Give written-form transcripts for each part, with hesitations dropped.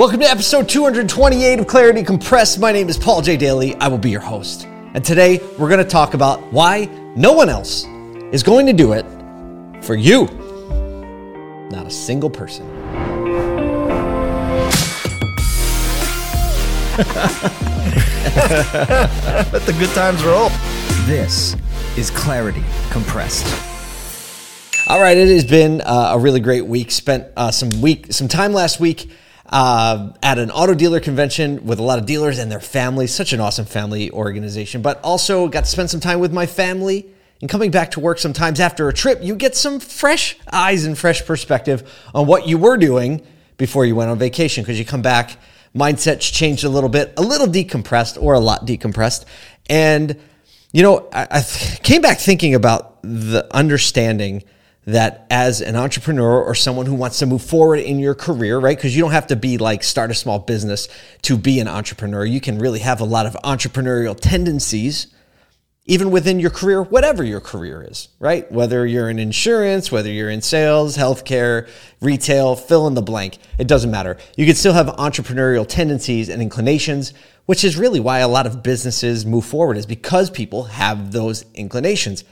Welcome to episode 228 of Clarity Compressed. My name is Paul J. Daly. I will be your host. And today we're going to talk about why no one else is going to do it for you. Not a single person. Let the good times roll. This is Clarity Compressed. All right, it has been a really great week. Spent some time last week at an auto dealer convention with a lot of dealers and their families. Such an awesome family organization, but also got to spend some time with my family. And coming back to work sometimes after a trip, you get some fresh eyes and fresh perspective on what you were doing before you went on vacation, because you come back, mindset's changed a little bit, a little decompressed or a lot decompressed. And, you know, I came back thinking about the understanding that as an entrepreneur or someone who wants to move forward in your career, right? Because you don't have to be like start a small business to be an entrepreneur. You can really have a lot of entrepreneurial tendencies, even within your career, whatever your career is, right? Whether you're in insurance, whether you're in sales, healthcare, retail, fill in the blank, it doesn't matter. You can still have entrepreneurial tendencies and inclinations, which is really why a lot of businesses move forward, is because people have those inclinations.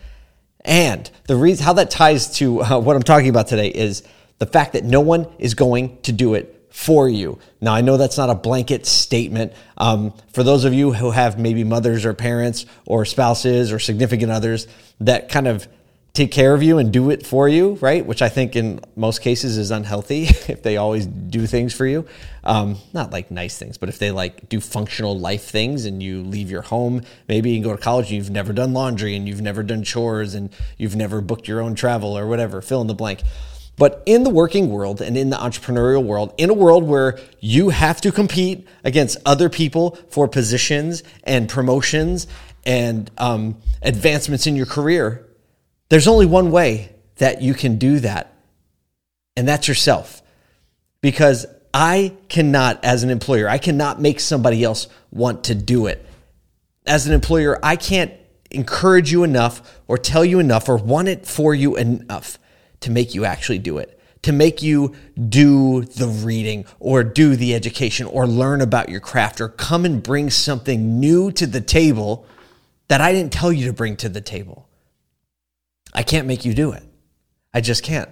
And the reason how that ties to what I'm talking about today is the fact that no one is going to do it for you. Now, I know that's not a blanket statement. For those of you who have maybe mothers or parents or spouses or significant others that kind of take care of you and do it for you, right? Which I think in most cases is unhealthy if they always do things for you. Not like nice things, but if they like do functional life things and you leave your home, maybe you can go to college and you've never done laundry and you've never done chores and you've never booked your own travel or whatever, fill in the blank. But in the working world and in the entrepreneurial world, in a world where you have to compete against other people for positions and promotions and advancements in your career, there's only one way that you can do that, and that's yourself. Because I cannot, as an employer, I cannot make somebody else want to do it. As an employer, I can't encourage you enough or tell you enough or want it for you enough to make you actually do it, to make you do the reading or do the education or learn about your craft or come and bring something new to the table that I didn't tell you to bring to the table. I can't make you do it. I just can't.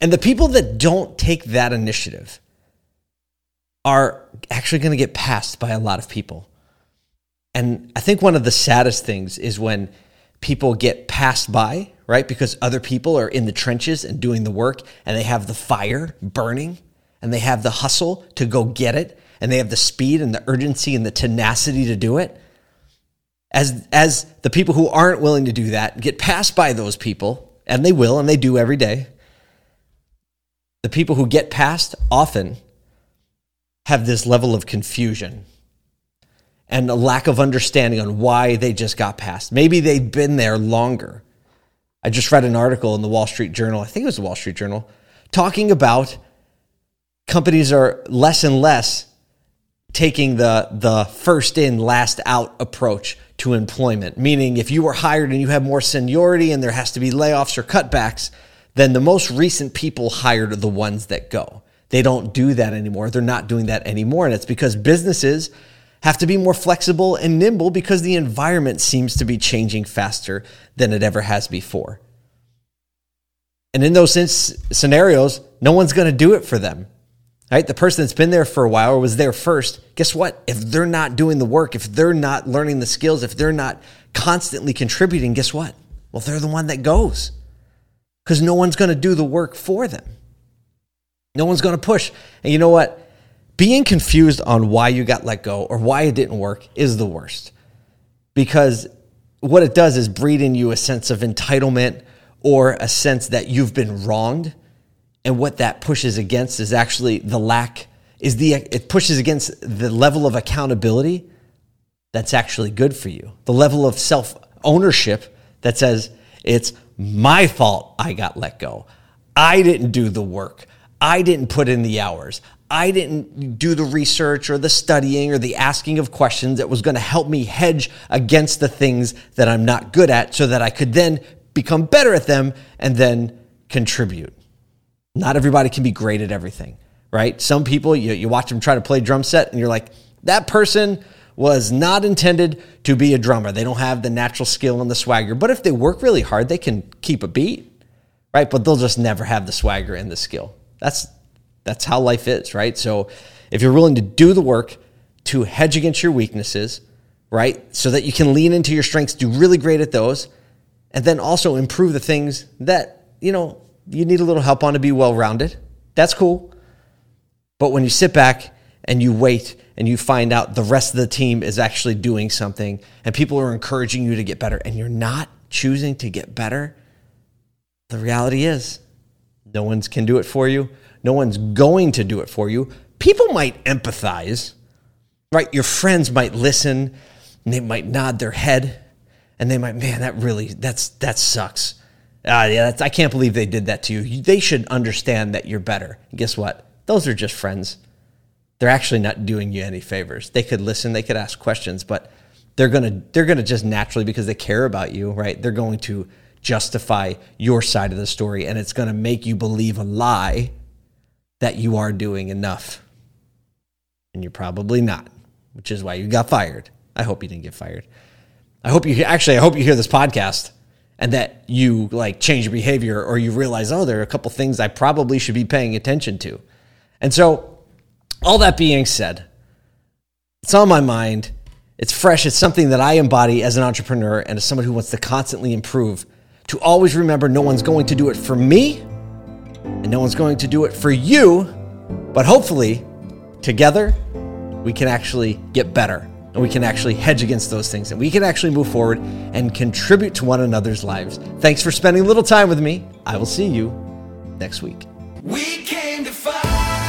And the people that don't take that initiative are actually going to get passed by a lot of people. And I think one of the saddest things is when people get passed by, right? Because other people are in the trenches and doing the work, and they have the fire burning and they have the hustle to go get it, and they have the speed and the urgency and the tenacity to do it. As the people who aren't willing to do that get passed by those people, and they will, and they do every day, the people who get passed often have this level of confusion and a lack of understanding on why they just got passed. Maybe they've been there longer. I just read an article in the Wall Street Journal, I think it was the Wall Street Journal, talking about companies are less and less taking the first in, last out approach to employment, meaning if you were hired and you have more seniority and there has to be layoffs or cutbacks, then the most recent people hired are the ones that go. They don't do that anymore. They're not doing that anymore. And it's because businesses have to be more flexible and nimble because the environment seems to be changing faster than it ever has before. And in those scenarios, no one's going to do it for them. Right? The person that's been there for a while or was there first, guess what? If they're not doing the work, if they're not learning the skills, if they're not constantly contributing, guess what? Well, they're the one that goes, because no one's going to do the work for them. No one's going to push. And you know what? Being confused on why you got let go or why it didn't work is the worst, because what it does is breed in you a sense of entitlement or a sense that you've been wronged. And what that pushes against is actually it pushes against the level of accountability that's actually good for you. The level of self-ownership that says, it's my fault I got let go. I didn't do the work. I didn't put in the hours. I didn't do the research or the studying or the asking of questions that was going to help me hedge against the things that I'm not good at so that I could then become better at them and then contribute. Not everybody can be great at everything, right? Some people, you watch them try to play drum set and you're like, that person was not intended to be a drummer. They don't have the natural skill and the swagger. But if they work really hard, they can keep a beat, right? But they'll just never have the swagger and the skill. That's how life is, right? So if you're willing to do the work to hedge against your weaknesses, right, so that you can lean into your strengths, do really great at those, and then also improve the things that, you need a little help on to be well-rounded, that's cool. But when you sit back and you wait and you find out the rest of the team is actually doing something and people are encouraging you to get better and you're not choosing to get better, the reality is no one can do it for you. No one's going to do it for you. People might empathize, right? Your friends might listen and they might nod their head and they might, man, that sucks. I can't believe they did that to you. They should understand that you're better. And guess what? Those are just friends. They're actually not doing you any favors. They could listen, they could ask questions, but they're gonna just naturally, because they care about you, right? They're going to justify your side of the story, and it's gonna make you believe a lie that you are doing enough. And you're probably not, which is why you got fired. I hope you didn't get fired. I hope you hear this podcast and that you change your behavior, or you realize, oh, there are a couple things I probably should be paying attention to. And so, all that being said, it's on my mind, it's fresh, it's something that I embody as an entrepreneur and as someone who wants to constantly improve, to always remember no one's going to do it for me and no one's going to do it for you, but hopefully together we can actually get better and we can actually hedge against those things and we can actually move forward and contribute to one another's lives. Thanks for spending a little time with me. I will see you next week. We came to fight.